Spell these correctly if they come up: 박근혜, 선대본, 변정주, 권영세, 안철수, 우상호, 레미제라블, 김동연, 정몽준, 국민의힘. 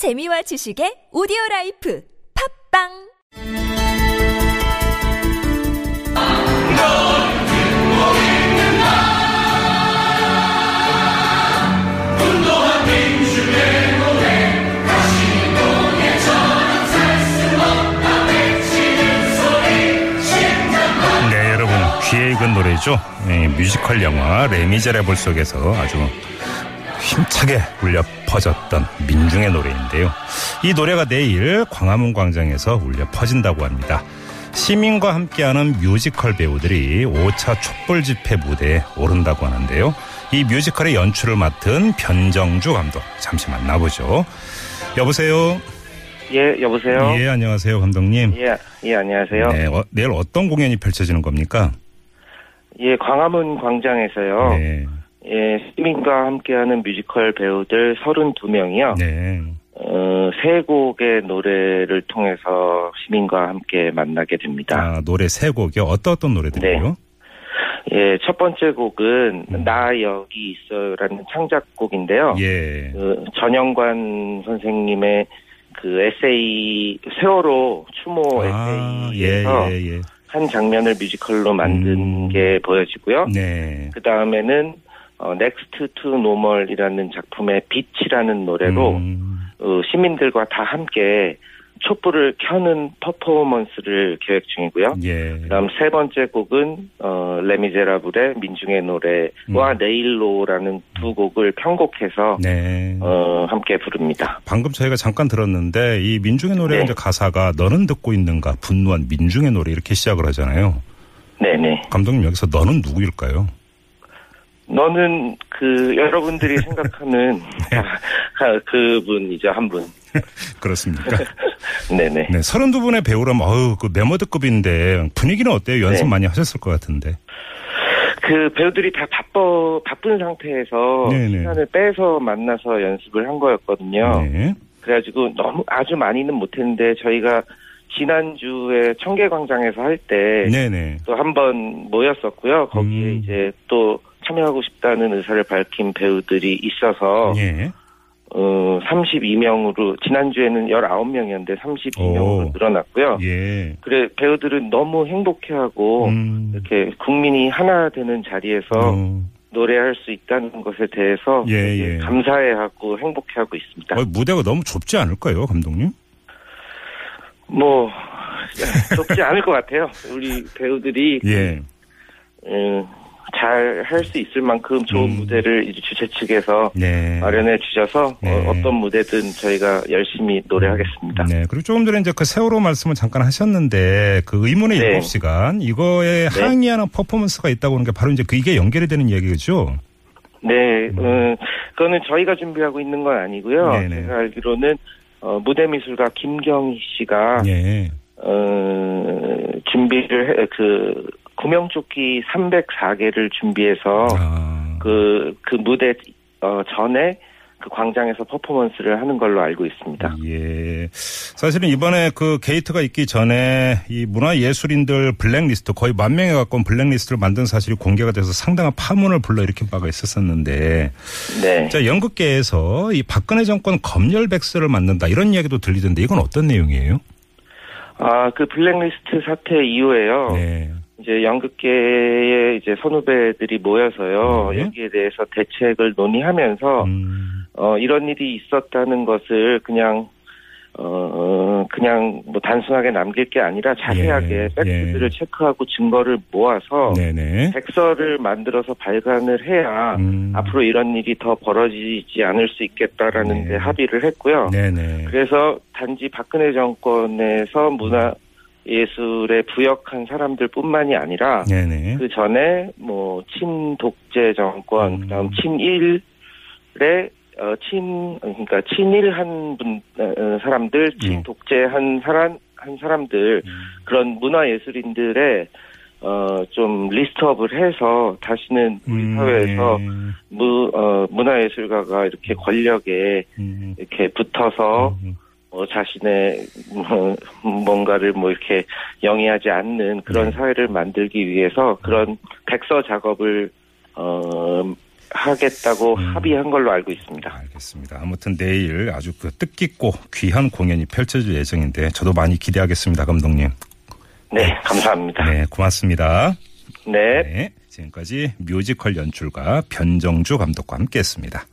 재미와 지식의 오디오라이프 팝빵 귀에 익은 노래죠. 네, 뮤지컬 영화 레미제라블 속에서 아주 힘차게 울려 퍼졌던 민중의 노래인데요. 이 노래가 내일 광화문 광장에서 울려 퍼진다고 합니다. 시민과 함께하는 뮤지컬 배우들이 5차 촛불 집회 무대에 오른다고 하는데요. 이 뮤지컬의 연출을 맡은 변정주 감독 잠시 만나보죠. 여보세요. 예, 여보세요. 예, 안녕하세요, 감독님. 예, 안녕하세요. 네, 내일 어떤 공연이 펼쳐지는 겁니까? 예, 광화문 광장에서요. 네. 예, 시민과 함께하는 뮤지컬 배우들 32명이요. 네. 세 곡의 노래를 통해서 시민과 함께 만나게 됩니다. 아, 노래 세 곡이요? 어떤 노래들이요? 네. 예, 첫 번째 곡은 나 여기 있어라는 창작곡인데요. 예. 전영관 선생님의 그 에세이 세월호 추모 에세이에서 한 장면을 뮤지컬로 만든 게 보여지고요. 네. 그 다음에는 넥스트 투 노멀이라는 작품의 빛이라는 노래로 시민들과 다 함께 촛불을 켜는 퍼포먼스를 계획 중이고요. 예. 그 다음 세 번째 곡은 레미제라블의 민중의 노래와 네일로라는 두 곡을 편곡해서 네. 함께 부릅니다. 방금 저희가 잠깐 들었는데 이 민중의 노래의 네. 가사가 너는 듣고 있는가 분노한 민중의 노래 이렇게 시작을 하잖아요. 네네. 감독님 여기서 너는 누구일까요? 너는 여러분들이 생각하는 네. 그분이죠, 한 분. 그렇습니까? 네네. 네, 32분의 배우라면, 그 메머드급인데 분위기는 어때요? 연습 네. 많이 하셨을 것 같은데. 그 배우들이 다 바쁜 상태에서 네네. 시간을 빼서 만나서 연습을 한 거였거든요. 네. 그래가지고 아주 많이는 못했는데 저희가 지난주에 청계광장에서 할 때 또 한 번 모였었고요. 거기에 이제 또 참여하고 싶다는 의사를 밝힌 배우들이 있어서 예. 32명으로 지난주에는 19명이었는데 32명으로 늘어났고요. 예. 그래 배우들은 너무 행복해하고 이렇게 국민이 하나 되는 자리에서 노래할 수 있다는 것에 대해서 예. 감사해하고 행복해하고 있습니다. 무대가 너무 좁지 않을까요, 감독님? 좁지 않을 것 같아요. 우리 배우들이 잘 할 수 있을 만큼 좋은 무대를 이제 주최 측에서 마련해 주셔서 어떤 무대든 저희가 열심히 노래하겠습니다. 네. 그리고 조금 전에 이제 그 세월호 말씀을 잠깐 하셨는데 그 의문의 7시간 이거에 항의하는 퍼포먼스가 있다고 하는 게 바로 이제 그게 연결이 되는 얘기죠? 네. 그거는 저희가 준비하고 있는 건 아니고요. 네네. 제가 알기로는 무대미술가 김경희 씨가 준비를 구명조끼 304개를 준비해서 그 무대 전에 그 광장에서 퍼포먼스를 하는 걸로 알고 있습니다. 예. 사실은 이번에 그 게이트가 있기 전에 이 문화예술인들 블랙리스트 거의 10,000명에 가까운 블랙리스트를 만든 사실이 공개가 돼서 상당한 파문을 불러일으킨 바가 있었었는데 네. 자, 연극계에서 이 박근혜 정권 검열 백서를 만든다 이런 이야기도 들리던데 이건 어떤 내용이에요? 아, 그 블랙리스트 사태 이후에요. 네. 이제 연극계의 이제 선후배들이 모여서요. 여기에 대해서 대책을 논의하면서 이런 일이 있었다는 것을 그냥 뭐 단순하게 남길 게 아니라 자세하게 팩트들을 체크하고 증거를 모아서 백서를 만들어서 발간을 해야 앞으로 이런 일이 더 벌어지지 않을 수 있겠다라는 데 합의를 했고요. 네네. 그래서 단지 박근혜 정권에서 문화예술에 부역한 사람들뿐만이 아니라 그 전에 뭐 친독재 정권 그다음 친일의 그러니까 친일한 사람들, 친독재한 사람들 그런 문화예술인들의 좀 리스트업을 해서 다시는 우리 사회에서 문화예술가가 이렇게 권력에 이렇게 붙어서 자신의 뭔가를 이렇게 영위하지 않는 그런 사회를 만들기 위해서 그런 백서 작업을 하겠다고 합의한 걸로 알고 있습니다. 알겠습니다. 아무튼 내일 아주 그 뜻깊고 귀한 공연이 펼쳐질 예정인데 저도 많이 기대하겠습니다, 감독님. 네, 감사합니다. 네, 고맙습니다. 네. 네, 지금까지 뮤지컬 연출가 변정주 감독과 함께했습니다.